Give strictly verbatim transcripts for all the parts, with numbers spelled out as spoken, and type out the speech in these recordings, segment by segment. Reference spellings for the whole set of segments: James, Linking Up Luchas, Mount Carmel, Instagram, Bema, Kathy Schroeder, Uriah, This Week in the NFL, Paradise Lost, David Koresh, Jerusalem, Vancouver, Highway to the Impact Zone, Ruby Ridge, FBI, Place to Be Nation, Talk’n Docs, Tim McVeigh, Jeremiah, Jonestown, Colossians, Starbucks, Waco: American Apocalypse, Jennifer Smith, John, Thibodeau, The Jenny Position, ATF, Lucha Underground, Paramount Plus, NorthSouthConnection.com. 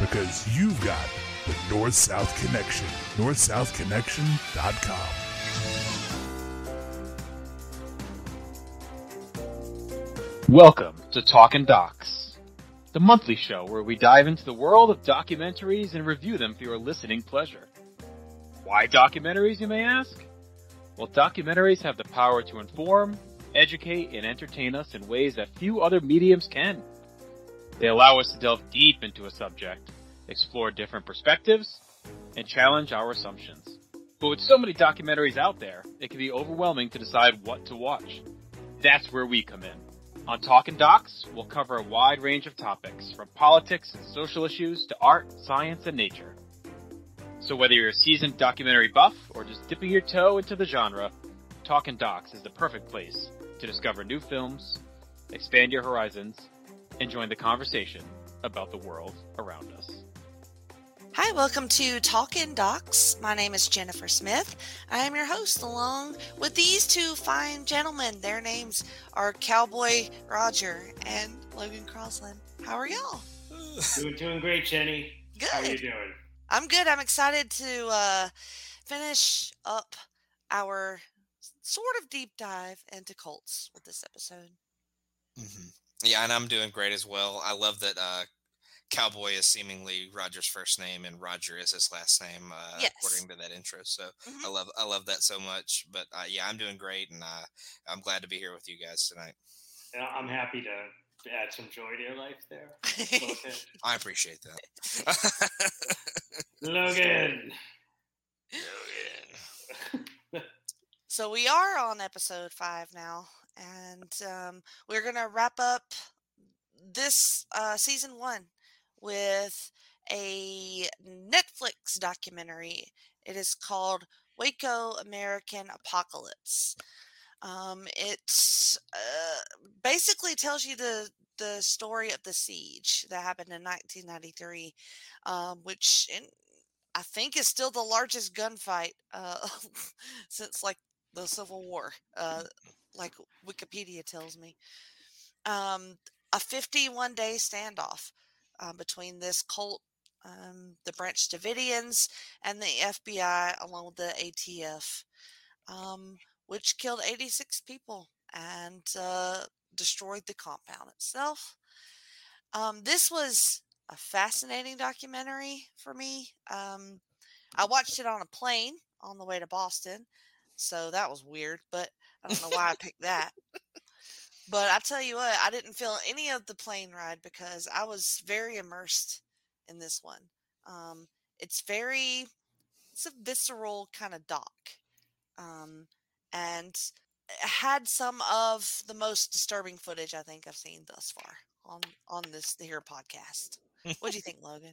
because you've got the North-South Connection. North South Connection dot com. Welcome to Talkin' Docs, the monthly show where we dive into the world of documentaries and review them for your listening pleasure. Why documentaries, you may ask? Well, documentaries have the power to inform, educate, and entertain us in ways that few other mediums can. They allow us to delve deep into a subject, explore different perspectives, and challenge our assumptions. But with so many documentaries out there, it can be overwhelming to decide what to watch. That's where we come in. On Talkin' Docs, we'll cover a wide range of topics, from politics and social issues to art, science, and nature. So whether you're a seasoned documentary buff or just dipping your toe into the genre, Talkin' Docs is the perfect place to discover new films, expand your horizons, and join the conversation about the world around us. Hi, welcome to Talkin' Docs. My name is Jennifer Smith. I am your host, along with these two fine gentlemen. Their names are Cowboy Roger and Logan Crosland. How are y'all? Doing, doing great, Jenny. Good. How are you doing? I'm good. I'm excited to uh, finish up our sort of deep dive into cults with this episode. Mm-hmm. Yeah, and I'm doing great as well. I love that uh, Cowboy is seemingly Roger's first name and Roger is his last name, uh, yes. according to that intro. So mm-hmm. I love I love that so much. But uh, yeah, I'm doing great, and uh, I'm glad to be here with you guys tonight. Yeah, I'm happy to add some joy to your life there, Logan. I appreciate that. Logan. Logan. So we are on episode five now. And um, we're going to wrap up this uh, season one with a Netflix documentary. It is called Waco: American Apocalypse. Um, it uh, basically tells you the, the story of the siege that happened in nineteen ninety-three, um, which in, I think is still the largest gunfight uh, since like the Civil War. Uh, like Wikipedia tells me, um, a fifty-one day standoff uh, between this cult, um, the Branch Davidians, and the F B I, along with the A T F, um, which killed eighty-six people and uh, destroyed the compound itself. Um, this was a fascinating documentary for me. Um, I watched it on a plane on the way to Boston, so that was weird, but I don't know why I picked that. But I tell you what, I didn't feel any of the plane ride because I was very immersed in this one. Um, it's very, it's a visceral kind of doc. Um, and it had some of the most disturbing footage I think I've seen thus far on, on this here podcast. What do you think, Logan?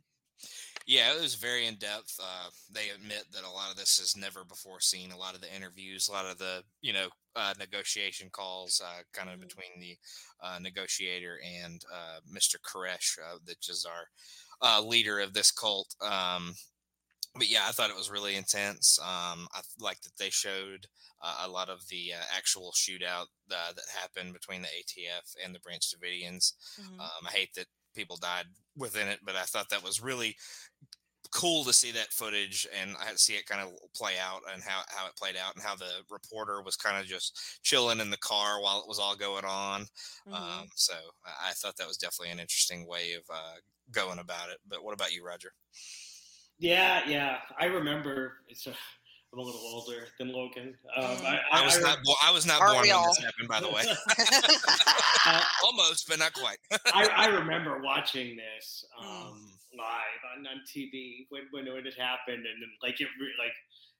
Yeah, it was very in-depth. Uh, they admit that a lot of this is never before seen. A lot of the interviews, a lot of the, you know, uh, negotiation calls uh, kind of mm-hmm. between the uh, negotiator and uh, Mister Koresh, uh, which is our uh, leader of this cult. Um, but yeah, I thought it was really intense. Um, I like that they showed uh, a lot of the uh, actual shootout uh, that happened between the A T F and the Branch Davidians. Mm-hmm. Um, I hate that people died within it, but I thought that was really cool to see that footage, and I had to see it kind of play out and how, how it played out and how the reporter was kind of just chilling in the car while it was all going on. Mm-hmm. Um, so I thought that was definitely an interesting way of uh, going about it. But what about you, Roger? Yeah, yeah. I remember it's a, I'm a little older than Logan. Um, I, I, I was I not bo- I was not born when this happened, by the way. uh, Almost, but not quite. I, I remember watching this um, mm. live on, on T V when, when it happened, and then, like it, like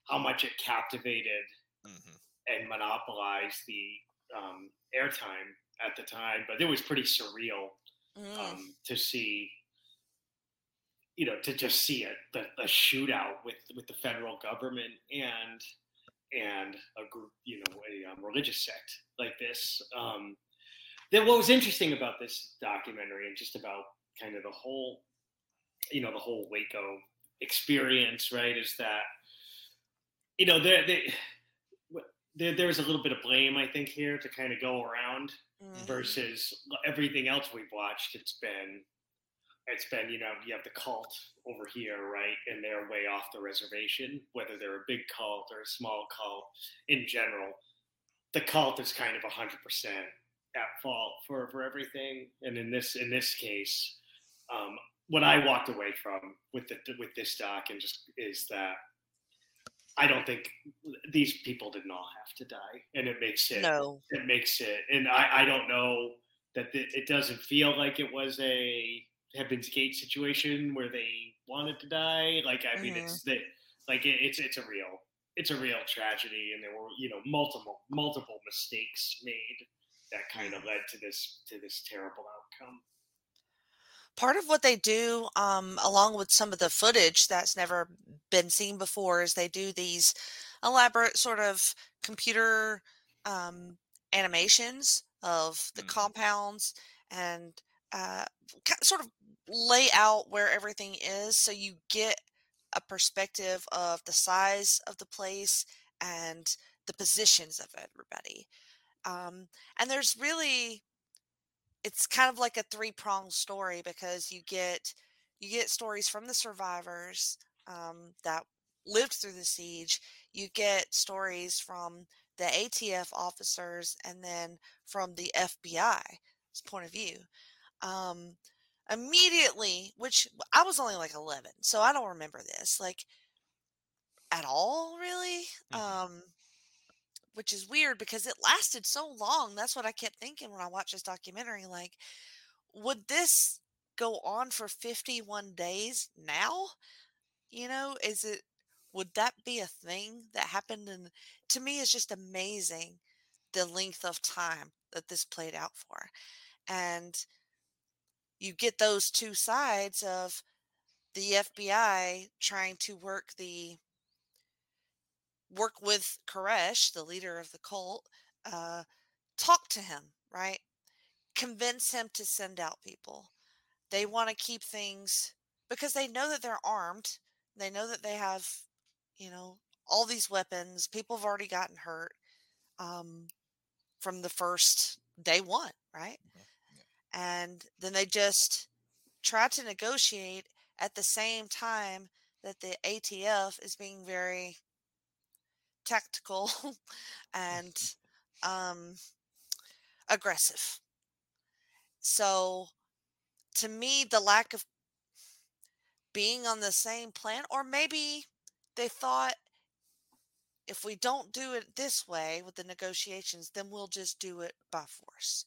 how much it captivated mm-hmm. and monopolize the um, airtime at the time. But it was pretty surreal mm. um, to see, you know, to just see a, a shootout with, with the federal government and and a group, you know, a um, religious sect like this. Um, then what was interesting about this documentary and just about kind of the whole, you know, the whole Waco experience, right, is that, you know, there, there, there's a little bit of blame, I think, here to kind of go around mm-hmm. versus everything else we've watched. It's been, it's been, you know, you have the cult over here, right, and they're way off the reservation, whether they're a big cult or a small cult. In general, the cult is kind of one hundred percent at fault for, for everything. And in this, in this case, um, what I walked away from with the, with this doc and just is that I don't think these people didn't all have to die, and it makes it, no. it makes it. And I, I don't know that the, it doesn't feel like it was a Heaven's Gate situation where they wanted to die. Like, I mean, mm-hmm. it's that like, it, it's, it's a real, it's a real tragedy. And there were, you know, multiple, multiple mistakes made that kind of led to this, to this terrible outcome. Part of what they do, um, along with some of the footage that's never been seen before, is they do these elaborate sort of computer um, animations of the mm-hmm. compounds and uh, sort of lay out where everything is, so you get a perspective of the size of the place and the positions of everybody. Um, and there's really... it's kind of like a three-pronged story, because you get you get stories from the survivors um, that lived through the siege. You get stories from the A T F officers, and then from the F B I's point of view. Um, immediately, which I was only like eleven, so I don't remember this like at all, really. Mm-hmm. Um, which is weird because it lasted so long. That's what I kept thinking when I watched this documentary. Like, would this go on for fifty-one days now? You know, is it, would that be a thing that happened? And to me, it's just amazing the length of time that this played out for. And you get those two sides of the F B I trying to work the, work with Koresh, the leader of the cult, uh, talk to him, right? Convince him to send out people. They want to keep things, because they know that they're armed. They know that they have, you know, all these weapons. People have already gotten hurt um, from the first day one, right? Yeah. Yeah. And then they just try to negotiate at the same time that the A T F is being very... tactical and um, aggressive. So to me, the lack of being on the same plan, or maybe they thought, if we don't do it this way with the negotiations, then we'll just do it by force.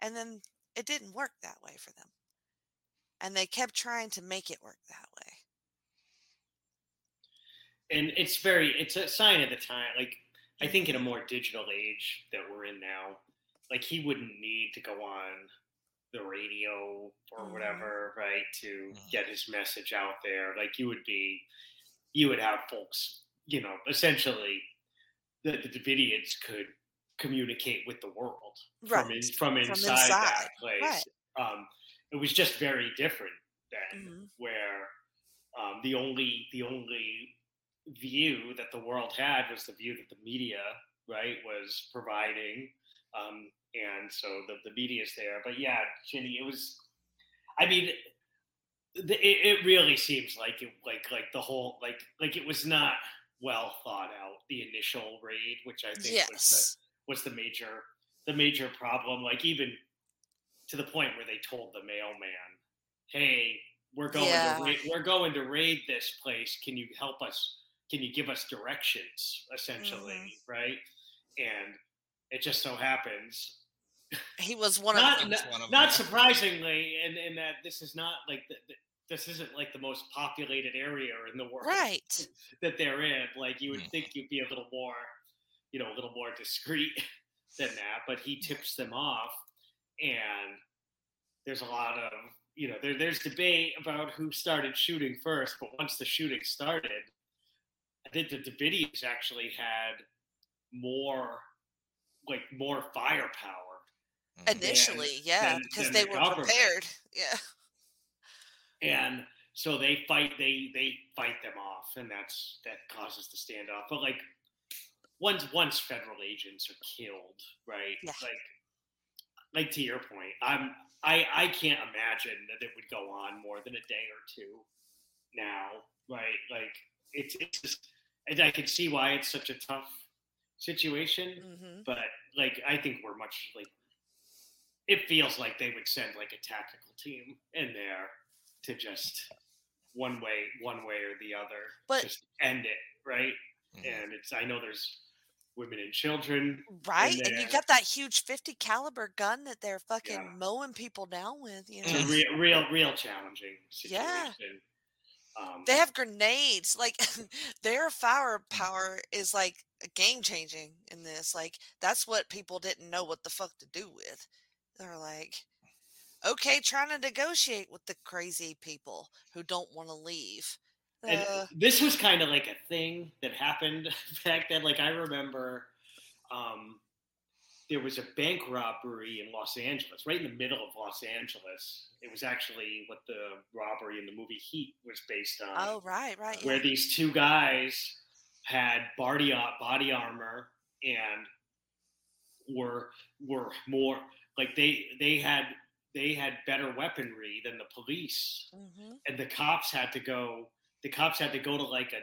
And then it didn't work that way for them. And they kept trying to make it work that way. And it's very, it's a sign of the time. Like, I think in a more digital age that we're in now, like, he wouldn't need to go on the radio or whatever, right, to get his message out there. Like, you would be, you would have folks, you know, essentially the, the Davidians could communicate with the world right. from, in, from, inside from inside that place. Right. Um, it was just very different then, mm-hmm. where um, the only, the only, view that the world had was the view that the media, right, was providing. Um, and so the, the media is there. But yeah, Ginny, it was, I mean, the, it, it really seems like it, like, like the whole, like, like it was not well thought out, the initial raid, which I think yes. was the, was the major, the major problem. Like, even to the point where they told the mailman, hey, we're going, yeah. to raid, we're going to raid this place. Can you help us? Can you give us directions, essentially, mm-hmm. right? And it just so happens he was one not, of them. Not, one of not them. Surprisingly, and in, in that this is not like the, the, this isn't like the most populated area in the world, right? That they're in. Like, you would think you'd be a little more, you know, a little more discreet than that, but he tips them off. And there's a lot of, you know, there, there's debate about who started shooting first, but once the shooting started, I think the Davidians actually had more, like, more firepower. Initially, than, yeah, than, because than they the were government. prepared. Yeah. And so they fight, they they fight them off, and that's that causes the standoff. But, like, once once federal agents are killed, right? Yeah. Like, like to your point, I'm I I can't imagine that it would go on more than a day or two now, right? Like, it's it's just, and I can see why it's such a tough situation, mm-hmm. but like I think we're much like it feels like they would send like a tactical team in there to just one way, one way or the other, but, just end it, right? Mm-hmm. And it's I know there's women and children, right? And you got that huge fifty caliber gun that they're fucking yeah. mowing people down with. You know, it's a real, real, real challenging situation. Yeah. Um, they have grenades. Like their firepower is like game changing in this. Like that's what people didn't know what the fuck to do with. They're like, okay, trying to negotiate with the crazy people who don't want to leave. Uh, and this was kind of like a thing that happened back then. Like I remember um, there was a bank robbery in Los Angeles, right in the middle of Los Angeles. It was actually what the robbery in the movie Heat was based on. Oh, right, right. Where yeah. these two guys had body, body armor and were were more like they they had they had better weaponry than the police, mm-hmm. and the cops had to go. The cops had to go to like a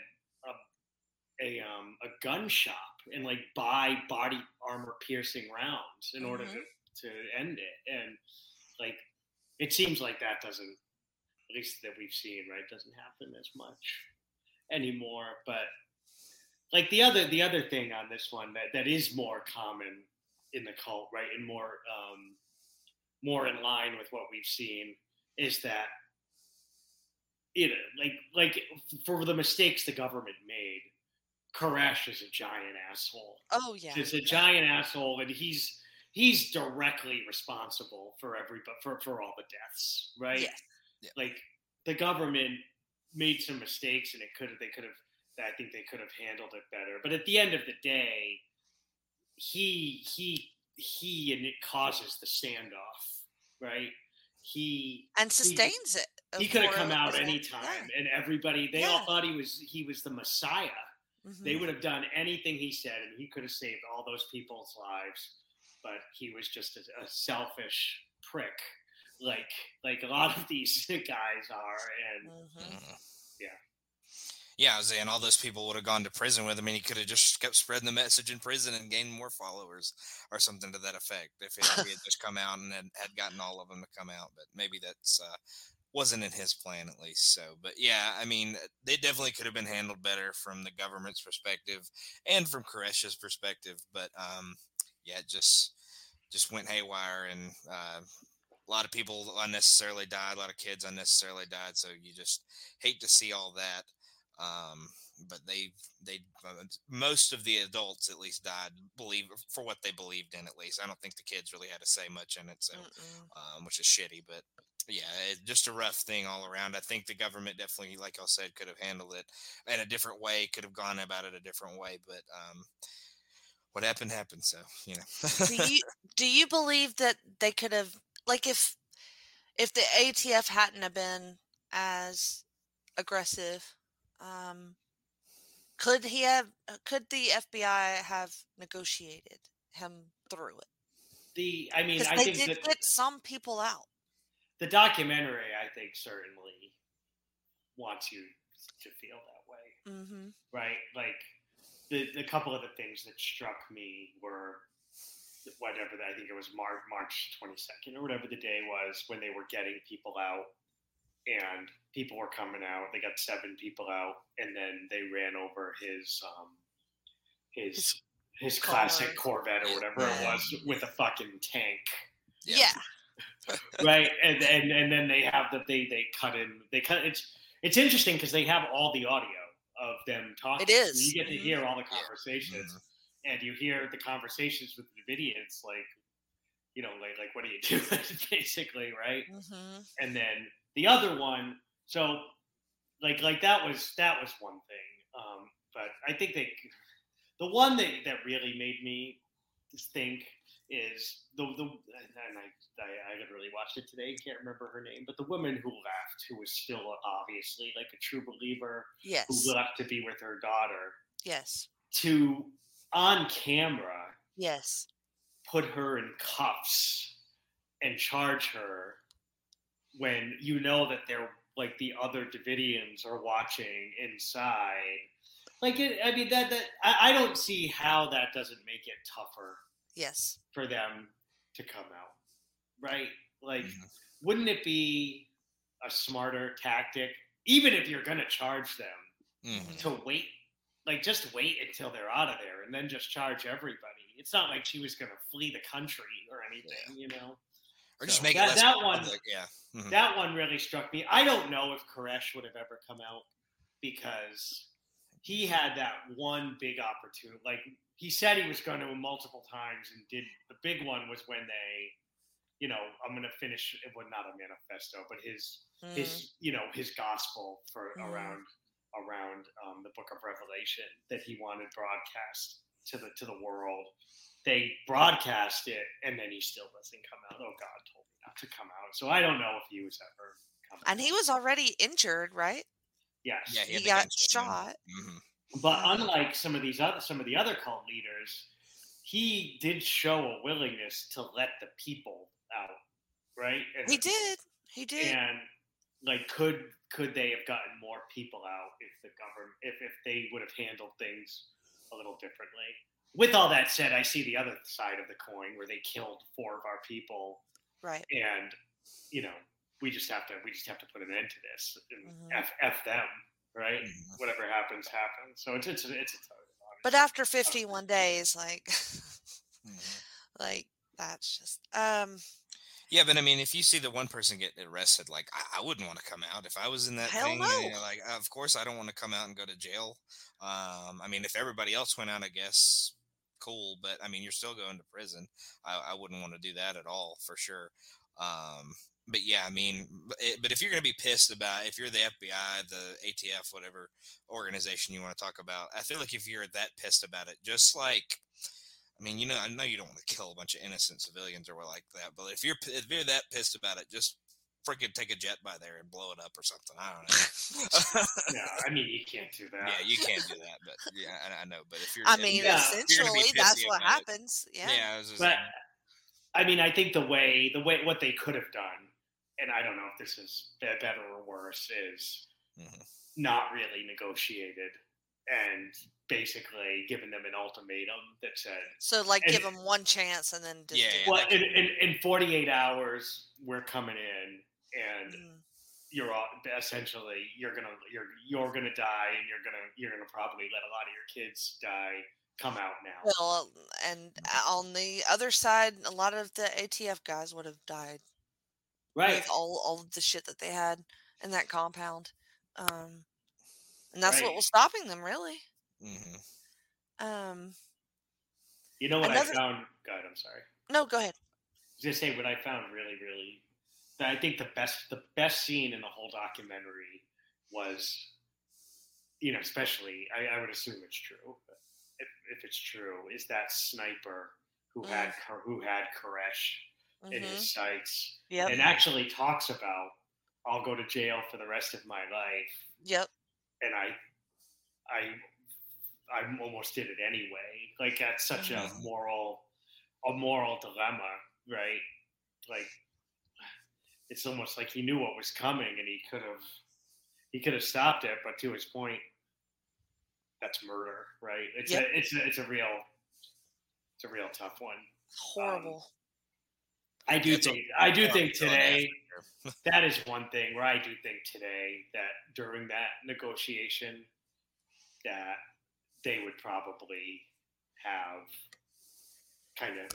a, a um a gun shop and like buy body armor piercing rounds in mm-hmm. order to, to end it. And like it seems like that doesn't, at least that we've seen, right, doesn't happen as much anymore. But like the other the other thing on this one that, that is more common in the cult, right, and more um more in line with what we've seen is that you know, like, like for the mistakes the government made, Koresh is a giant asshole. Oh yeah, he's a giant asshole, and he's he's directly responsible for every for for all the deaths, right? Yes. Yeah. Like the government made some mistakes, and it could have they could have I think they could have handled it better. But at the end of the day, he he he and it causes the standoff, right? He and sustains he, it. He could have come out anytime, yeah. and everybody—they yeah. all thought he was—he was the Messiah. Mm-hmm. They would have done anything he said, and he could have saved all those people's lives. But he was just a, a selfish prick, like like a lot of these guys are. And mm-hmm. yeah, yeah, I was saying all those people would have gone to prison with him, and he could have just kept spreading the message in prison and gained more followers or something to that effect. If he had just come out and had, had gotten all of them to come out, but maybe that's. Uh, Wasn't in his plan, at least. So, but yeah, I mean, they definitely could have been handled better from the government's perspective and from Koresh's perspective. But um, yeah, it just just went haywire, and uh, a lot of people unnecessarily died. A lot of kids unnecessarily died. So you just hate to see all that. Um, but they they uh, most of the adults at least died believe for what they believed in. At least I don't think the kids really had to say much in it. So, um, which is shitty, but. Yeah, it, just a rough thing all around. I think the government definitely, like I said, could have handled it in a different way, could have gone about it a different way. But um, what happened happened. So, you know. do, you, do you believe that they could have, like if if the A T F hadn't have been as aggressive, um, could he have, could the F B I have negotiated him through it? The I mean, I they think did that- get some people out. The documentary, I think, certainly wants you to feel that way, mm-hmm. right? Like, the, the couple of the things that struck me were whatever, the, I think it was Mar- March twenty-second or whatever the day was when they were getting people out, and people were coming out. They got seven people out, and then they ran over his um, his his, his classic Corvette or whatever it was with a fucking tank. Yeah. yeah. Right, and, and and then they have the they they cut in they cut it's it's interesting because they have all the audio of them talking. It is, so you get to hear all the conversations, and you hear the conversations with the Davidians, like, you know, like, like what are you doing, basically, right? Mm-hmm. And then the other one, so like, like that was, that was one thing. Um, but I think they, the one that, that really made me think is the, the, and I, I, I haven't really watched it today. Can't remember her name, but the woman who left, who was still obviously like a true believer, yes, who left to be with her daughter, yes, to on camera, yes, put her in cuffs and charge her when you know that they're like the other Davidians are watching inside. Like, it, I mean, that, that I, I don't see how that doesn't make it tougher. Yes. For them to come out, right? Like, mm-hmm. wouldn't it be a smarter tactic, even if you're going to charge them, mm-hmm. to wait, like just wait until they're out of there and then just charge everybody? It's not like she was going to flee the country or anything, yeah. you know? Or just so make that, it less that one, public, yeah. Mm-hmm. That one really struck me. I don't know if Koresh would have ever come out because he had that one big opportunity. Like, he said he was going to multiple times and did. The big one was when they, you know, I'm going to finish it. Well, not a manifesto, but his, mm. his, you know, his gospel for mm. around, around um, the book of Revelation that he wanted broadcast to the, to the world. They broadcast it and then he still doesn't come out. Oh, God told me not to come out. So I don't know if he was ever coming out. And he was already injured, right? Yes. Yeah, he, he got shot. Mm-hmm. But unlike some of these other, some of the other cult leaders, he did show a willingness to let the people out, right? And, he did. He did. And like, could could they have gotten more people out if the government, if if they would have handled things a little differently? With all that said, I see the other side of the coin where they killed four of our people, right? And you know, we just have to we just have to put an end to this and mm-hmm. f f them. Right, whatever happens, happens. So it's it's it's. it's but after fifty-one days, like, mm-hmm. like that's just. um Yeah, but I mean, if you see the one person get arrested, like I, I wouldn't want to come out if I was in that thing. No. You know, like, of course, I don't want to come out and go to jail. Um, I mean, if everybody else went out, I guess cool. But I mean, you're still going to prison. I, I wouldn't want to do that at all, for sure. Um, But yeah, I mean, it, but if you're going to be pissed about, if you're the F B I, the A T F, whatever organization you want to talk about, I feel like if you're that pissed about it, just like, I mean, you know, I know you don't want to kill a bunch of innocent civilians or what like that, but if you're if you're that pissed about it, just freaking take a jet by there and blow it up or something. I don't know. Yeah, I mean, you can't do that. Yeah, you can't do that. But yeah, I, I know. But if you're, I mean, yeah, essentially, that's what happens. It, yeah. Yeah. I was just, but I mean, I think the way the way what they could have done, and I don't know if this is better or worse, is mm-hmm. not really negotiated and basically giving them an ultimatum that said... So, like, and, give them one chance and then... Just yeah, yeah, well, in, in, in forty-eight hours, we're coming in and mm. you're all, essentially, you're going to you're you're gonna die and you're going to you're gonna probably let a lot of your kids die. Come out now. Well, and on the other side, a lot of the A T F guys would have died. Right, like all all of the shit that they had in that compound, um, and that's right. What was stopping them, really. Mm-hmm. Um, you know what another... I found? God, I'm sorry. No, go ahead. I was gonna say what I found really, really. I think the best, the best scene in the whole documentary was, you know, especially I, I would assume it's true. If, if it's true, is that sniper who mm-hmm. had who had Koresh. Mm-hmm. In his sights, yep. And actually talks about, I'll go to jail for the rest of my life. Yep. And I, I, I almost did it anyway. Like, that's such mm-hmm. a moral, a moral dilemma, right? Like, it's almost like he knew what was coming, and he could have, he could have stopped it. But to his point, that's murder, right? It's yep. a, it's a, it's a real, it's a real tough one. Horrible. Um, I do That's think a, I do think today that is one thing where I do think today that during that negotiation that they would probably have kind of,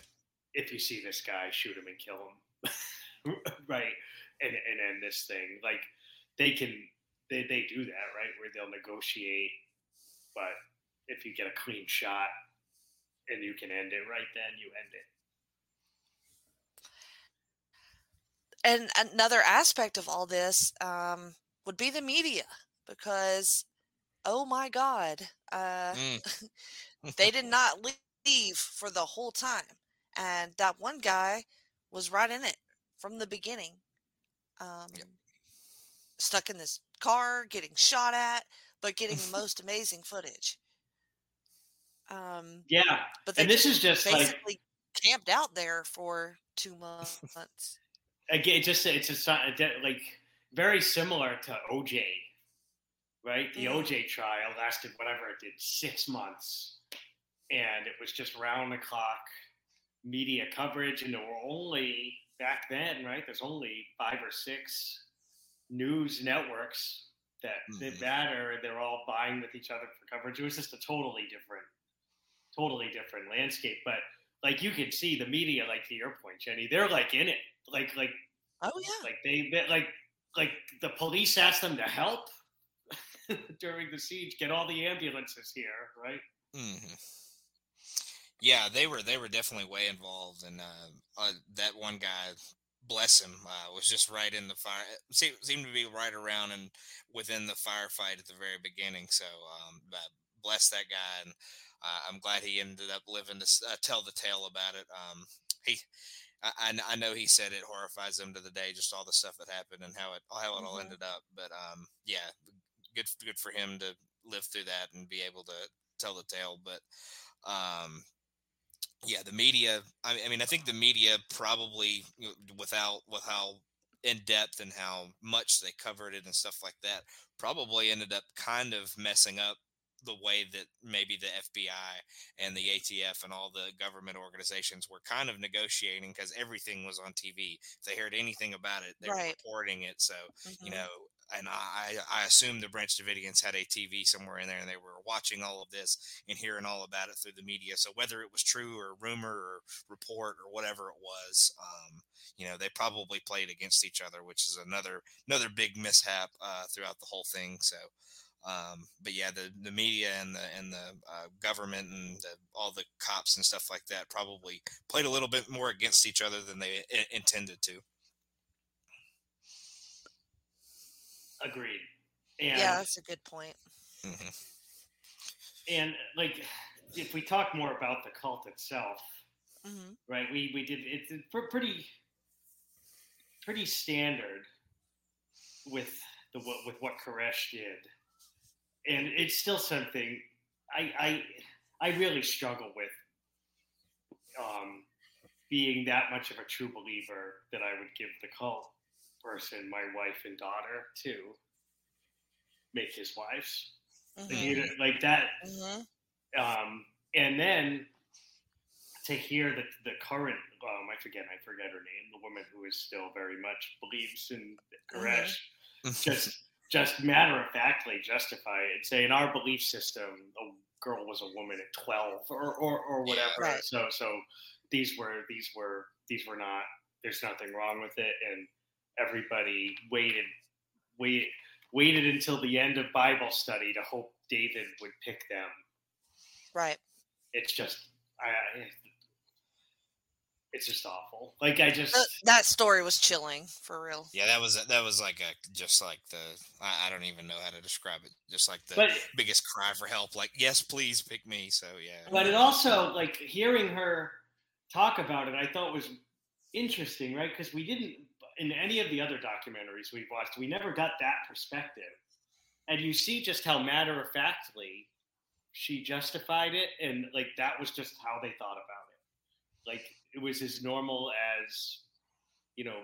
if you see this guy, shoot him and kill him, right? And and end this thing. Like, they can they, they do that, right? Where they'll negotiate, but if you get a clean shot and you can end it right then, you end it. And another aspect of all this um, would be the media, because, oh my God, uh, mm. they did not leave for the whole time. And that one guy was right in it from the beginning. Um, yep. Stuck in this car, getting shot at, but getting the most amazing footage. Um, yeah. But and this is just basically like, camped out there for two months. Again, it's just, it's just not, like very similar to O J, right? The mm-hmm. O J trial lasted whatever it did, six months. And it was just round the clock media coverage. And there were only, back then, right, there's only five or six news networks that did that, or they're all vying with each other for coverage. It was just a totally different, totally different landscape. But like you can see the media, like to your point, Jenny, they're like in it. Like, like, oh yeah, like they, they like, like the police asked them to help during the siege. Get all the ambulances here, right? Mm-hmm. Yeah, they were they were definitely way involved, and uh, uh, that one guy, bless him, uh, was just right in the fire. Seemed, seemed to be right around and within the firefight at the very beginning. So, um, bless that guy, and uh, I'm glad he ended up living to uh, tell the tale about it. Um, he. I, I know he said it horrifies him to the day, just all the stuff that happened and how it how it all ended up. But um, yeah, good good for him to live through that and be able to tell the tale. But um, yeah, the media. I, I mean, I think the media probably, without with how in depth and how much they covered it and stuff like that, probably ended up kind of messing up the way that maybe the F B I and the A T F and all the government organizations were kind of negotiating, because everything was on T V. If they heard anything about it, they right. were reporting it. So, mm-hmm. you know, and I, I assume the Branch Davidians had a T V somewhere in there, and they were watching all of this and hearing all about it through the media. So whether it was true or rumor or report or whatever it was, um, you know, they probably played against each other, which is another, another big mishap uh, throughout the whole thing. So, Um, but yeah, the, the media and the and the uh, government and the, all the cops and stuff like that probably played a little bit more against each other than they I- intended to. Agreed. And, yeah, that's a good point. Mm-hmm. And like, if we talk more about the cult itself, mm-hmm. right? We we did it's pretty pretty standard with the with what Koresh did. And it's still something I I, I really struggle with, um, being that much of a true believer that I would give the cult person my wife and daughter to make his wives. Mm-hmm. Like, you know, like that. Mm-hmm. Um, and then to hear that the current, um, I forget, I forget her name, the woman who is still very much believes in Koresh, mm-hmm. just... just matter-of-factly justify it and say, in our belief system, a girl was a woman at twelve or or, or whatever. Yeah, right. So so these were these were these were not. There's nothing wrong with it, and everybody waited waited waited until the end of Bible study to hope David would pick them. Right. It's just I. It's just awful. Like I just uh, that story was chilling for real. Yeah, that was that was like a just like the I, I don't even know how to describe it. Just like the but, biggest cry for help. Like, yes, please pick me. So yeah. But it also, like, hearing her talk about it, I thought was interesting, right? Because we didn't, in any of the other documentaries we've watched, we never got that perspective. And you see just how matter of factly she justified it, and like that was just how they thought about it. Like, it was as normal as, you know,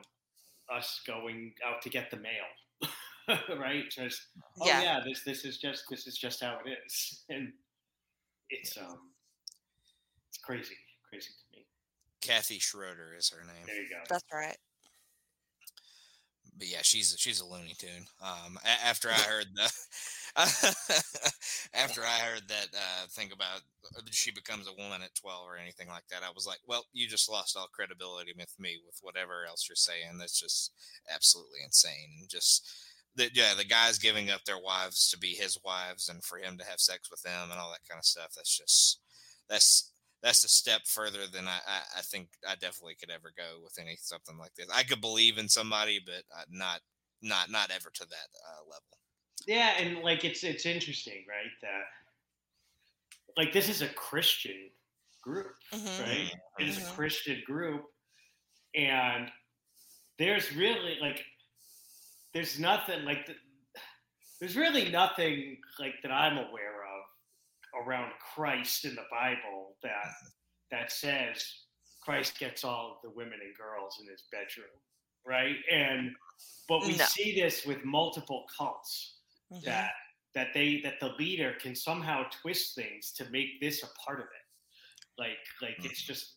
us going out to get the mail, right? Just, oh yeah. yeah, this this is just this is just how it is, and it's um, it's crazy, crazy to me. Kathy Schroeder is her name. There you go. That's right. But yeah, she's she's a Looney Tune. Um, after I heard the. After I heard that uh, thing about she becomes a woman at twelve or anything like that, I was like, well, you just lost all credibility with me with whatever else you're saying. That's just absolutely insane. And just that, yeah, the guys giving up their wives to be his wives and for him to have sex with them and all that kind of stuff. That's just that's that's a step further than I, I, I think I definitely could ever go with any something like this. I could believe in somebody, but not not not ever to that uh, level. Yeah, and like it's it's interesting, right? That like this is a Christian group, mm-hmm. right? Mm-hmm. It is a Christian group, and there's really like there's nothing like the, there's really nothing like that I'm aware of around Christ in the Bible that that says Christ gets all the women and girls in his bedroom, right? And but we no. see this with multiple cults mm-hmm. that that they that the leader can somehow twist things to make this a part of it. Like like mm-hmm. it's just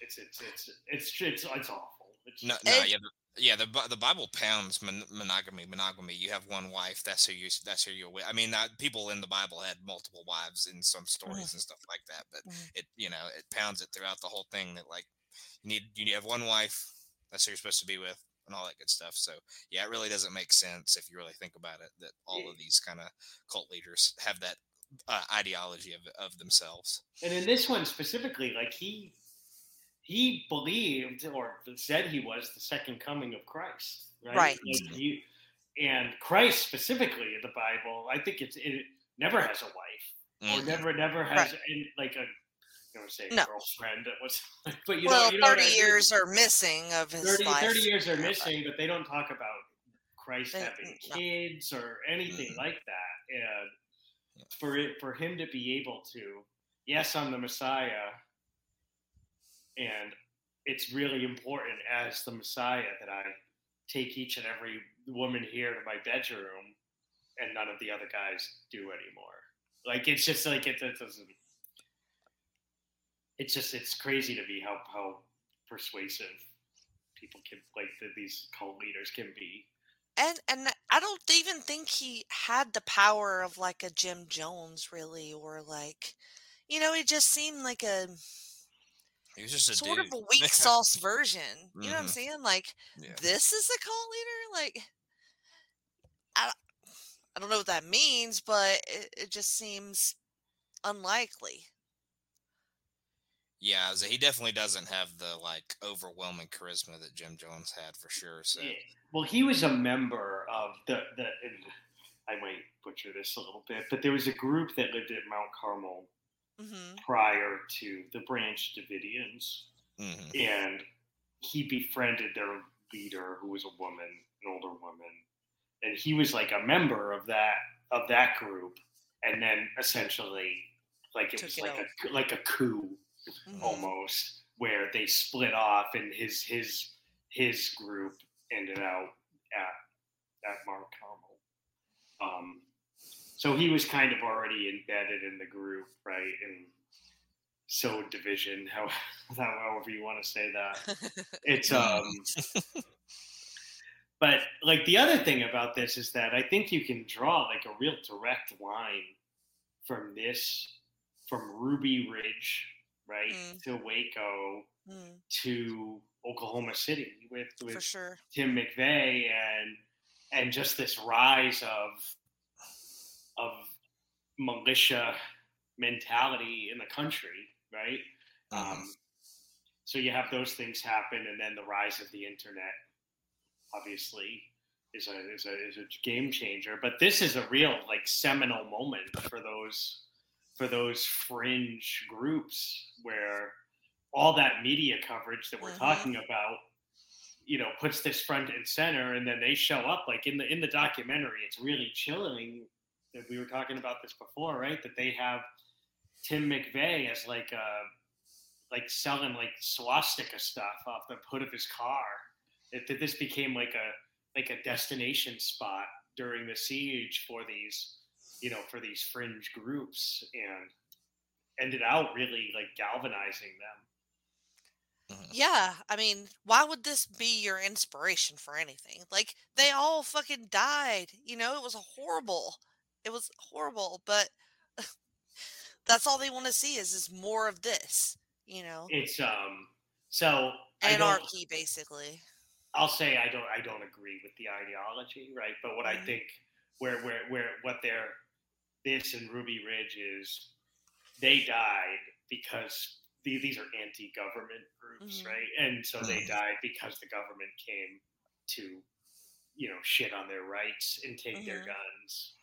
it's it's it's it's it's, it's awful. It's no, no, yeah. Yeah, the the Bible pounds mon- monogamy. Monogamy. You have one wife. That's who you. That's who you're with. I mean, not, people in the Bible had multiple wives in some stories mm-hmm. and stuff like that. But mm-hmm. it, you know, it pounds it throughout the whole thing that like you need. You have one wife. That's who you're supposed to be with, and all that good stuff. So yeah, it really doesn't make sense if you really think about it that all yeah. of these kind of cult leaders have that uh, ideology of of themselves. And in this one specifically, like he. He believed, or said he was, the second coming of Christ, right? Right. Like he, and Christ specifically in the Bible, I think it's it never has a wife, mm-hmm. or never never has right. any, like a, I don't say no. girlfriend. That was, but you well, know, you know thirty I mean? years are missing of his thirty, life. Thirty years are missing, but they don't talk about Christ they, having no. kids or anything mm-hmm. like that. And for it, for him to be able to, yes, I'm the Messiah. And it's really important as the Messiah that I take each and every woman here to my bedroom, and none of the other guys do anymore. Like it's just like it, it doesn't. It's just it's crazy to me how how persuasive people can like that these cult leaders can be. And and I don't even think he had the power of like a Jim Jones really, or like, you know, it just seemed like a. He was just a sort dude. of a weak sauce version. You know mm-hmm. what I'm saying? Like, yeah. this is a cult leader? Like, I, I don't know what that means, but it, it just seems unlikely. Yeah, so he definitely doesn't have the, like, overwhelming charisma that Jim Jones had for sure. So, yeah. Well, he was a member of the, the and I might butcher this a little bit, but there was a group that lived at Mount Carmel. Mm-hmm. Prior to the Branch Davidians, mm-hmm. and he befriended their leader, who was a woman, an older woman, and he was like a member of that of that group. And then essentially, like it Took was it like out. a like a coup, mm-hmm. almost, where they split off, and his his his group ended out at at Mount Carmel. Um, So he was kind of already embedded in the group, right? And sowed division, how, however you want to say that. It's um, but like the other thing about this is that I think you can draw like a real direct line from this, from Ruby Ridge, right, mm. to Waco, mm. to Oklahoma City with with For sure. Tim McVeigh and and just this rise of. of militia mentality in the country, right? Mm-hmm. Um, so you have those things happen, and then the rise of the internet, obviously, is a is a is a game changer. But this is a real like seminal moment for those for those fringe groups where all that media coverage that we're mm-hmm. talking about, you know, puts this front and center, and then they show up. Like in the in the documentary, it's really chilling. That we were talking about this before, right? That they have Tim McVeigh as like a, like selling like swastika stuff off the hood of his car. It, that this became like a like a destination spot during the siege for these, you know, for these fringe groups, and ended out really like galvanizing them. Yeah, I mean, why would this be your inspiration for anything? Like they all fucking died. You know, it was horrible. It was horrible, but that's all they want to see is, is more of this, you know. It's um so anarchy basically. I'll say I don't I don't agree with the ideology, right? But what mm-hmm. I think where where where what they're this and Ruby Ridge is they died because these, these are anti-government groups, mm-hmm. right? And so they died because the government came to, you know, shit on their rights and take mm-hmm. their guns.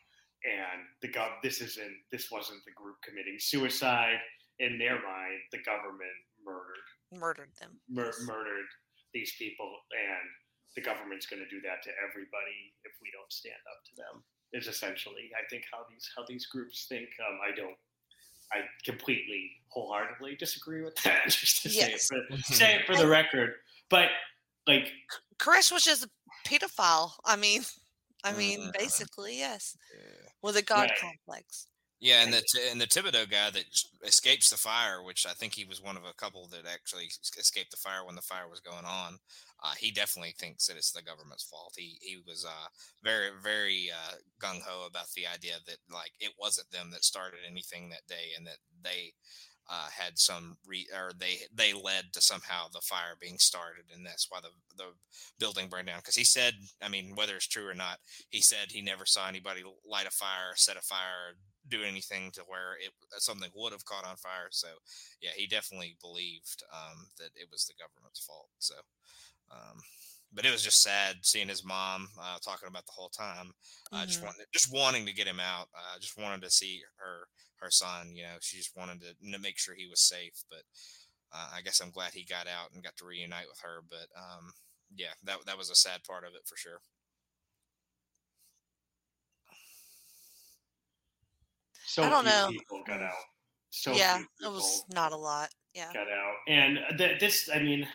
And the gov this isn't this wasn't the group committing suicide. In their mind, the government murdered murdered them, mur- yes. murdered these people, and the government's going to do that to everybody if we don't stand up to them. Is essentially, I think, how these how these groups think. Um, I don't. I completely, wholeheartedly disagree with that. Just to yes. say, it for, say it for the record. But like, Koresh was just a pedophile. I mean, I mean, uh, basically, yes, yeah. with a God right. complex. Yeah, and the and the Thibodeau guy that escapes the fire, which I think he was one of a couple that actually escaped the fire when the fire was going on. Uh, he definitely thinks that it's the government's fault. He he was uh, very very uh, gung ho about the idea that like it wasn't them that started anything that day, and that they uh, had some re- or they they led to somehow the fire being started, and that's why the the building burned down. Because he said, I mean, whether it's true or not, he said he never saw anybody light a fire, set a fire. Do anything to where it something would have caught on fire. So yeah, he definitely believed um that it was the government's fault. So um but it was just sad seeing his mom uh talking about the whole time uh mm-hmm. just wanting just wanting to get him out, uh just wanted to see her her son, you know. She just wanted to make sure he was safe, but uh, I guess I'm glad he got out and got to reunite with her. But um yeah, that that was a sad part of it for sure. So I don't few know. people got out. So yeah, it was not a lot. Yeah, got out, and th- this, I mean,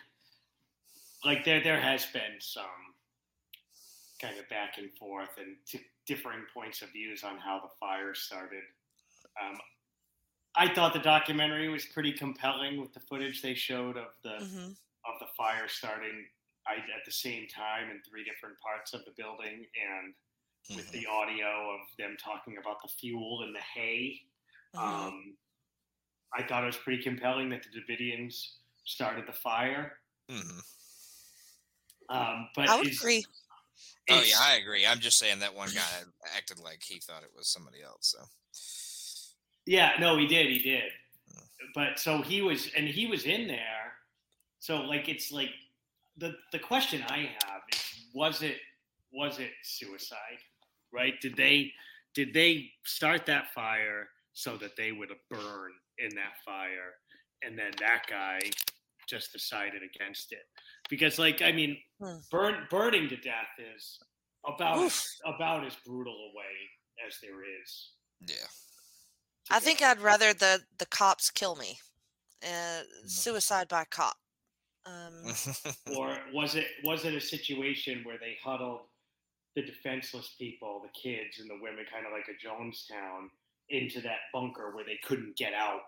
like there, there has been some kind of back and forth and t- differing points of views on how the fire started. Um, I thought the documentary was pretty compelling with the footage they showed of the mm-hmm. of the fire starting I, at the same time in three different parts of the building, and. With mm-hmm. the audio of them talking about the fuel and the hay. Mm-hmm. Um, I thought it was pretty compelling that the Davidians started the fire. Mm-hmm. Um, but I would it's, agree. It's, oh, yeah, I agree. I'm just saying that one guy acted like he thought it was somebody else. So, yeah, no, he did. He did. Mm. But so he was, and he was in there. So, like, it's like the, the question I have is, was it, was it suicide, right? Did they did they start that fire so that they would burn in that fire, and then that guy just decided against it? Because, like, I mean, burn, burning to death is about Oof. about as brutal a way as there is. Yeah, I think I'd rather the the cops kill me. Uh, suicide by cop. Um. Or was it was it a situation where they huddled the defenseless people, the kids and the women, kind of like a Jonestown, into that bunker where they couldn't get out.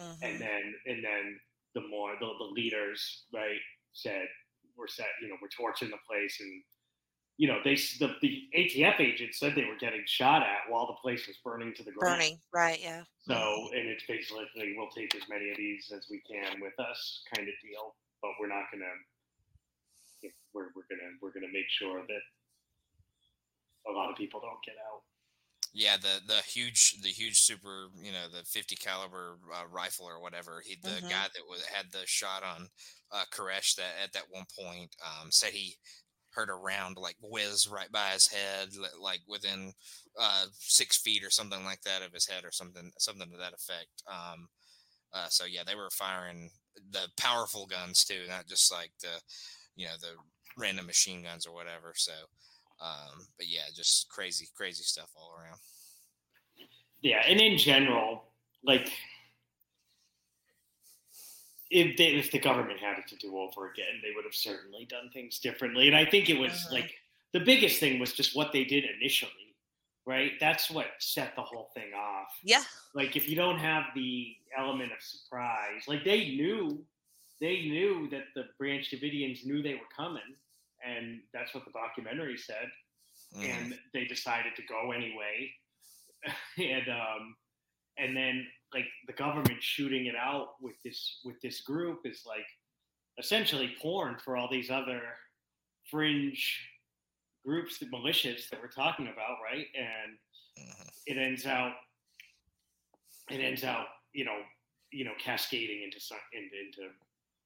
Mm-hmm. And then, and then the more, the, the leaders, right, said, we're set, you know, we're torching the place. And, you know, they, the, the A T F agent said they were getting shot at while the place was burning to the ground. Burning, right, yeah. So, and it's basically, we'll take as many of these as we can with us kind of deal, but we're not going to, we're, we're going to, we're going to make sure that a lot of people don't get out. Yeah, the the huge the huge super, you know, the fifty caliber uh, rifle or whatever. He the mm-hmm. guy that was had the shot on uh, Koresh that at that one point um, said he heard a round like whiz right by his head, like within uh, six feet or something like that of his head or something something to that effect. Um, uh, so yeah, they were firing the powerful guns too, not just like the you know the random machine guns or whatever. So. Um, but yeah, just crazy, crazy stuff all around. Yeah. And in general, like if they, if the government had it to do over again, they would have certainly done things differently. And I think it was uh-huh. like the biggest thing was just what they did initially, right? That's what set the whole thing off. Yeah. Like if you don't have the element of surprise, like they knew, they knew that the Branch Davidians knew they were coming. And that's what the documentary said. Mm. And they decided to go anyway. and um, and then like the government shooting it out with this with this group is like essentially porn for all these other fringe groups, the militias that we're talking about, right? And mm-hmm. it ends out it ends out you know, you know, cascading into some, into, into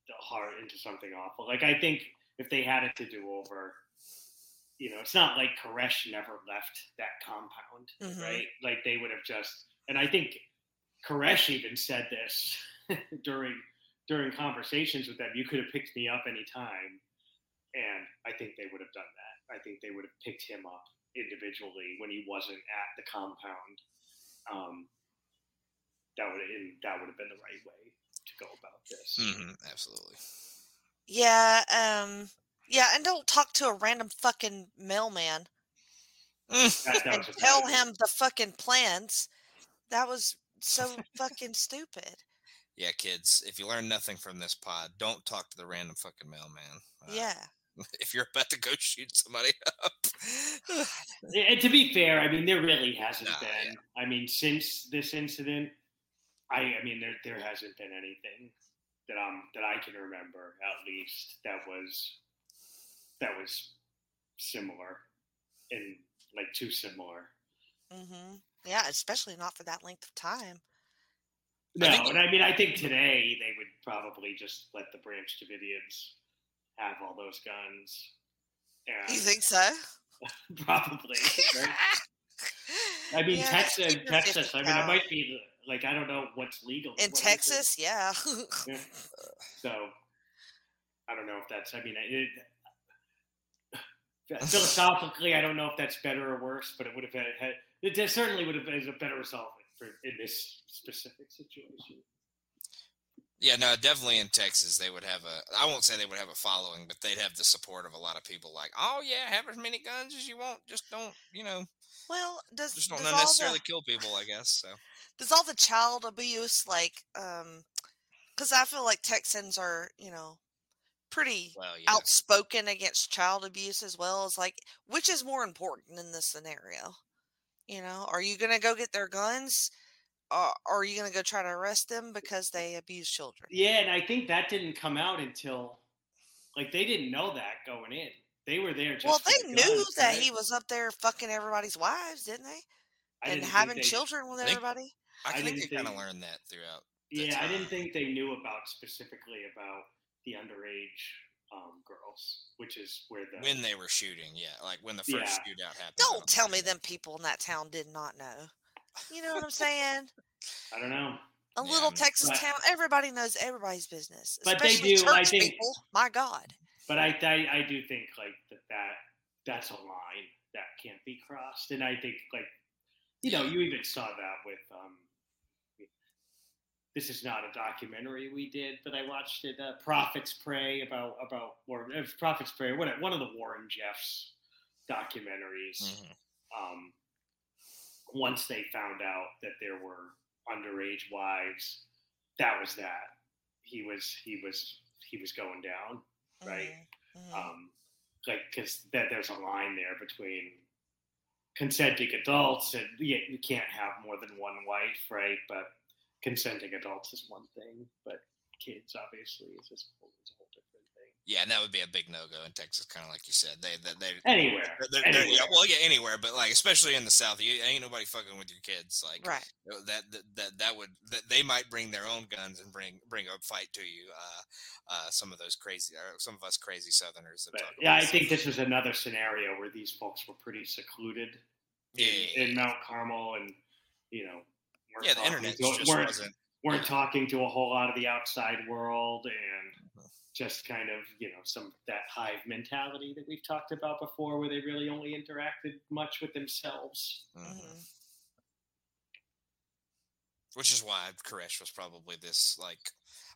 the heart, into something awful. Like, I think if they had it to do over, you know, it's not like Koresh never left that compound, mm-hmm. right? Like, they would have just, and I think Koresh even said this during, during conversations with them, you could have picked me up any time. And I think they would have done that. I think they would have picked him up individually when he wasn't at the compound. Um, that would and that would have been the right way to go about this. Mm-hmm, absolutely. Yeah. Um, yeah. And don't talk to a random fucking mailman that, that and tell him the fucking plans. That was so fucking stupid. Yeah, kids, if you learn nothing from this pod, don't talk to the random fucking mailman. Uh, yeah. If you're about to go shoot somebody up. And to be fair, I mean, there really hasn't nah, been. Yeah. I mean, since this incident, I, I mean, there there hasn't been anything that um that I can remember, at least, that was that was similar and like too similar. Mm-hmm. Yeah, especially not for that length of time. No, I and I mean, I think today they would probably just let the Branch Davidians have all those guns. And you think so? Probably. Right? I mean, yeah, Texas, Texas. I mean, I might be like, I don't know what's legal in what Texas. Yeah. Yeah. So I don't know if that's. I mean, it, philosophically, I don't know if that's better or worse, but it would have had. It certainly would have been a better result. For, in this specific situation. Yeah, no, definitely in Texas they would have a, I won't say they would have a following, but they'd have the support of a lot of people like, oh yeah, have as many guns as you want, just don't, you know, well, does, just don't does unnecessarily the, kill people, I guess, so. Does all the child abuse, like, um, because I feel like Texans are, you know, pretty well, yeah. outspoken against child abuse as well as like, which is more important in this scenario? You know, are you going to go get their guns or are you going to go try to arrest them because they abuse children? Yeah. And I think that didn't come out until like they didn't know that going in. They were there. Just well, they the knew guns, that right? He was up there fucking everybody's wives, didn't they? I and didn't having they, children with I think, everybody. I, I think they kind of learned that throughout. Yeah. Time. I didn't think they knew about specifically about the underage Um, girls, which is where the when they were shooting, yeah, like when the first yeah. shootout happened. Don't, don't tell me that. Them people in that town did not know. You know what I'm saying? I don't know. A yeah, little I mean, Texas but, town, everybody knows everybody's business. But they do. Church I think. People. My God. But I, I, I do think like that, that that's a line that can't be crossed, and I think like you know you even saw that with um. This is not a documentary we did, but I watched it. Uh, Prophets Prey about about or uh, Prophets Prey, one one of the Warren Jeffs documentaries. Mm-hmm. Um, once they found out that there were underage wives, that was that. He was he was he was going down, right? Mm-hmm. Um, like because that there's a line there between consenting adults and you, you can't have more than one wife, right? But consenting adults is one thing, but kids obviously is just a whole, it's a whole different thing. Yeah, and that would be a big no-go in Texas, kind of like you said. They, they, they anywhere. They're, they're, anywhere. They're, yeah, well, yeah, anywhere, but like especially in the South, you ain't nobody fucking with your kids. Like right. that, that, that, that would that they might bring their own guns and bring bring a fight to you. Uh, uh, some of those crazy, or some of us crazy Southerners. That but, talk about yeah, I think this was another scenario where these folks were pretty secluded yeah, in, yeah, yeah. in Mount Carmel, and you know. We're yeah, the internet to, just we're, wasn't. We're talking to a whole lot of the outside world and just kind of, you know, some that hive mentality that we've talked about before where they really only interacted much with themselves. Mm-hmm. Which is why Koresh was probably this, like,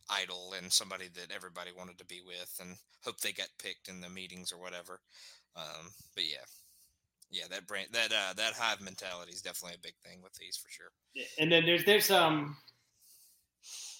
idol and somebody that everybody wanted to be with and hope they got picked in the meetings or whatever. Um, but, yeah. Yeah, that brain, that uh, that hive mentality is definitely a big thing with these for sure. Yeah, and then there's there's um,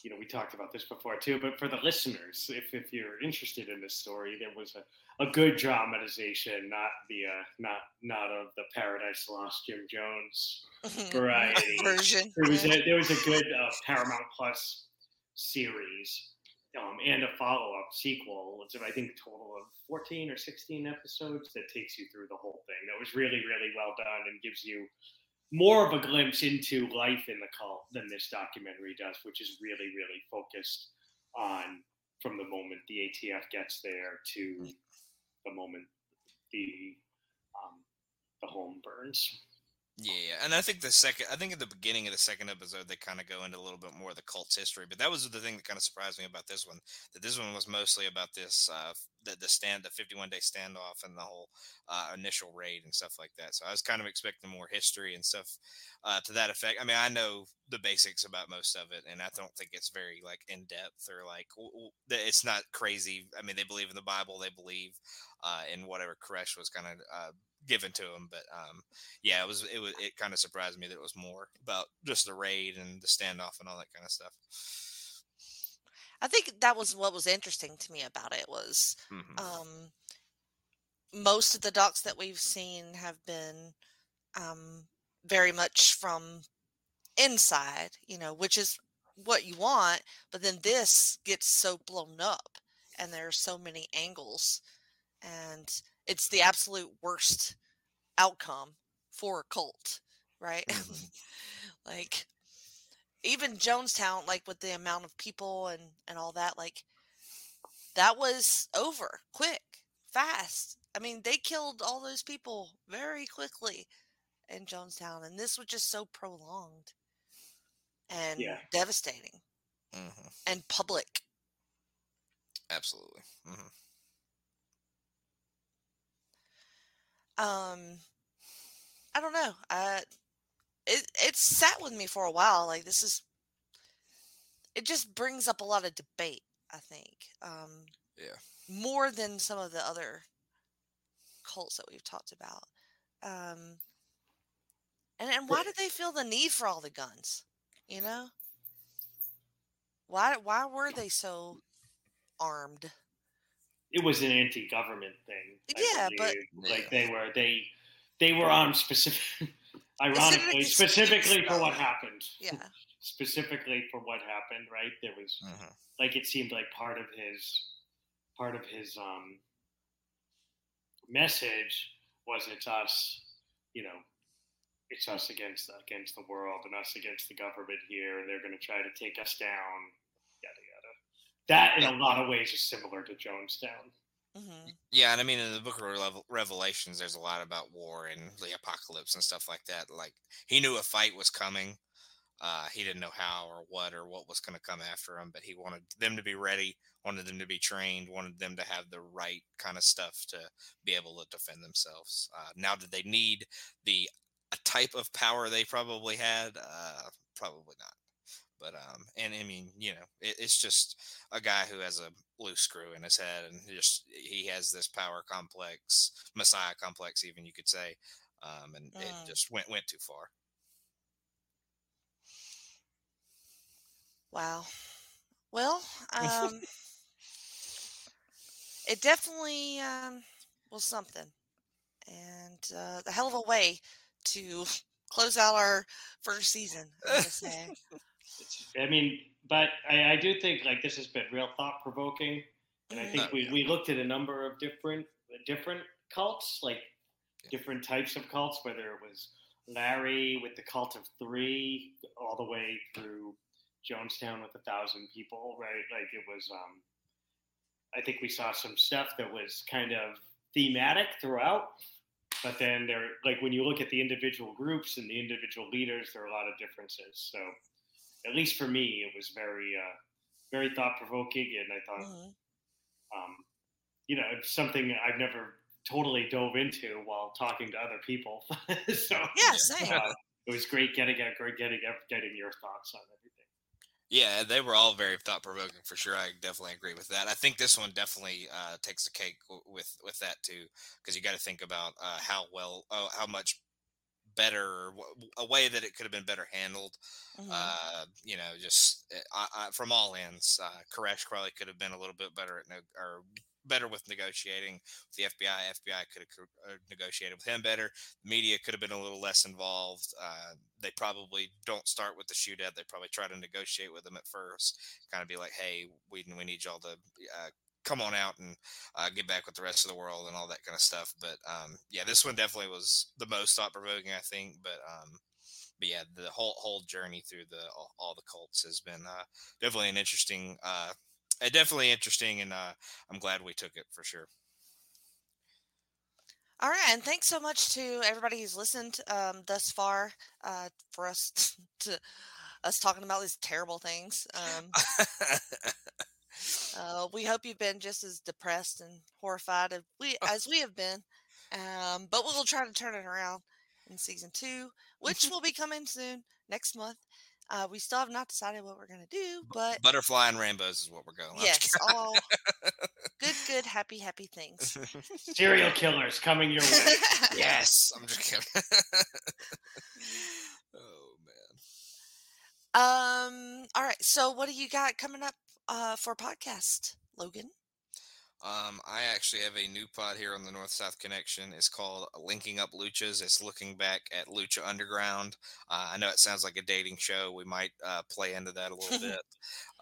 you know, we talked about this before too, but for the listeners, if if you're interested in this story, there was a, a good dramatization, not the uh, not not of the Paradise Lost Jim Jones variety version. There was a, there was a good uh, Paramount Plus series um, and a follow up sequel. It's I think a total of fourteen or sixteen episodes that takes you through the whole thing. That was really, really well done and gives you more of a glimpse into life in the cult than this documentary does, which is really, really focused on from the moment the A T F gets there to the moment the um, the home burns. Yeah, and I think the second, I think at the beginning of the second episode, they kind of go into a little bit more of the cult's history. But that was the thing that kind of surprised me about this one. That this one was mostly about this, uh, the the stand, the fifty-one day standoff, and the whole uh, initial raid and stuff like that. So I was kind of expecting more history and stuff uh, to that effect. I mean, I know the basics about most of it, and I don't think it's very like in depth or like it's not crazy. I mean, they believe in the Bible, they believe uh, in whatever Koresh was kind of. Uh, given to him, but um yeah it was it was it kind of surprised me that it was more about just the raid and the standoff and all that kind of stuff. I think that was what was interesting to me about it was mm-hmm. um most of the docs that we've seen have been um very much from inside, you know, which is what you want, but then this gets so blown up and there are so many angles, and it's the absolute worst outcome for a cult, right? Like, even Jonestown, like, with the amount of people and, and all that, like, that was over quick, fast. I mean, they killed all those people very quickly in Jonestown, and this was just so prolonged and yeah. devastating mm-hmm. and public. Absolutely. Mm-hmm. Um, I don't know. Uh, it it sat with me for a while. Like this is, it just brings up a lot of debate, I think. Um, yeah. More than some of the other cults that we've talked about. Um, and and why did they feel the need for all the guns? You know. Why why were they so armed? It was an anti-government thing. Yeah, but like they were they they were on specific, ironically, specifically for what happened. Yeah, specifically for what happened. Right? There was uh-huh. like it seemed like part of his part of his um, message was it's us, you know, it's us against against the world and us against the government here, and they're going to try to take us down. Yada yada. That, in a lot of ways, is similar to Jonestown. Mm-hmm. Yeah, and I mean, in the Book of Revelations, there's a lot about war and the apocalypse and stuff like that. Like, he knew a fight was coming. Uh, he didn't know how or what or what was going to come after him, but he wanted them to be ready, wanted them to be trained, wanted them to have the right kind of stuff to be able to defend themselves. Uh, now that they need the type of power they probably had, uh, probably not. But, um, and I mean, you know, it, it's just a guy who has a loose screw in his head and just, he has this power complex, Messiah complex, even you could say. Um, and mm. it just went, went too far. Wow. Well, um, it definitely, um, was something and, uh, a hell of a way to close out our first season, I'm gonna say. It's, I mean, but I, I do think like this has been real thought provoking, and I think oh, we, yeah. we looked at a number of different different cults, like yeah. different types of cults, whether it was Larry with the Cult of Three, all the way through Jonestown with a thousand people, right? Like it was. Um, I think we saw some stuff that was kind of thematic throughout, but then there, like when you look at the individual groups and the individual leaders, there are a lot of differences. So. At least for me, it was very, uh, very thought-provoking, and I thought, mm-hmm. um, you know, it's something I've never totally dove into while talking to other people. So yeah, same. Uh, it was great getting, great getting, getting your thoughts on everything. Yeah, they were all very thought-provoking for sure. I definitely agree with that. I think this one definitely uh, takes the cake with with that too, because you got to think about uh, how well, oh, how much. Better a way that it could have been better handled, mm-hmm. uh, you know, just I, I, from all ends. Uh, Koresh probably could have been a little bit better at no, or better with negotiating with the F B I. F B I could have negotiated with him better. The media could have been a little less involved. Uh, they probably don't start with the shootout. They probably try to negotiate with them at first, kind of be like, "Hey, we we need y'all to." Uh, come on out and uh, get back with the rest of the world and all that kind of stuff. But um, yeah, this one definitely was the most thought provoking, I think, but um, but yeah, the whole whole journey through the all, all the cults has been uh, definitely an interesting, uh, definitely interesting, and uh, I'm glad we took it for sure. All right, and thanks so much to everybody who's listened um, thus far uh, for us to us talking about these terrible things. Um, uh, we hope you've been just as depressed and horrified as we, as we have been, um, but we'll try to turn it around in season two, which will be coming soon next month. Uh, we still have not decided what we're going to do, but butterfly and rainbows is what we're going. Yes, all good, good, happy, happy things. Serial killers coming your way. Yes, I'm just kidding. Oh man. Um. All right. So, what do you got coming up uh, for podcast, Logan? Um, I actually have a new pod here on the North South Connection. It's called Linking Up Luchas. It's looking back at Lucha Underground. Uh, I know it sounds like a dating show. We might uh, play into that a little bit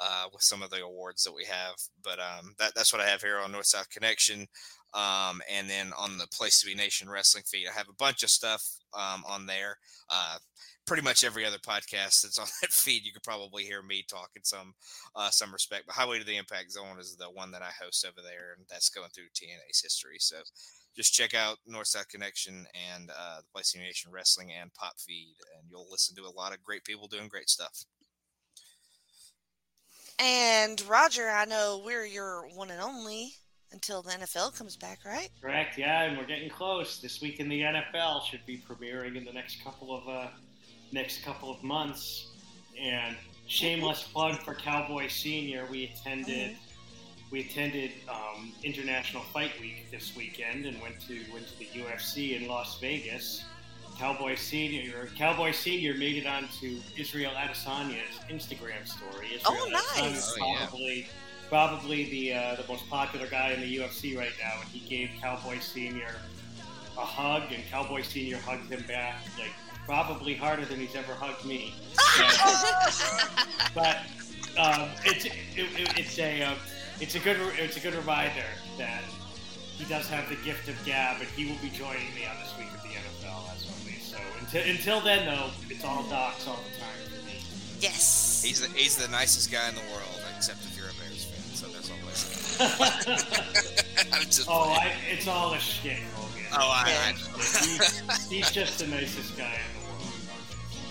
uh, with some of the awards that we have. But um, that, that's what I have here on North South Connection. Um, and then on the Place to Be Nation wrestling feed, I have a bunch of stuff um, on there. Uh, pretty much every other podcast that's on that feed, you could probably hear me talk in some, uh, some respect. But Highway to the Impact Zone is the one that I host over there, and that's going through T N A's history. So just check out North South Connection and uh, the Place to Be Nation wrestling and pop feed, and you'll listen to a lot of great people doing great stuff. And Roger, I know we're your one and only. Until the N F L comes back, right? Correct, yeah, and we're getting close. This Week in the N F L should be premiering in the next couple of uh, next couple of months. And shameless plug for Cowboy Senior, we attended mm-hmm. we attended um, International Fight Week this weekend and went to went to the U F C in Las Vegas. Cowboy Senior Cowboy Senior made it onto Israel Adesanya's Instagram story. Israel oh, nice! Probably. Oh, yeah. Probably the uh, the most popular guy in the U F C right now, and he gave Cowboy Senior a hug, and Cowboy Senior hugged him back, like probably harder than he's ever hugged me. So, but um, it's it, it, it's a uh, it's a good it's a good reminder that he does have the gift of gab, and he will be joining me on This Week at the N F L as well. So until until then, though, it's all docs all the time for me. Yes, he's the he's the nicest guy in the world, except if you're a Bears fan. So there's always. I'm just oh, I, it's all a shit, Logan. Oh, I, I know. He's, he's just the nicest guy in the world.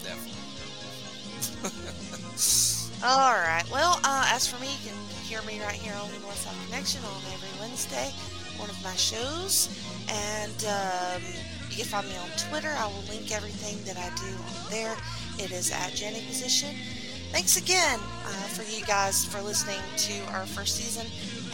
Definitely. All right. Well, uh, as for me, you can hear me right here on the North South Connection on every Wednesday, one of my shows, and um, you can find me on Twitter. I will link everything that I do on there. It is at Jenny Position. Thanks again uh, for you guys for listening to our first season,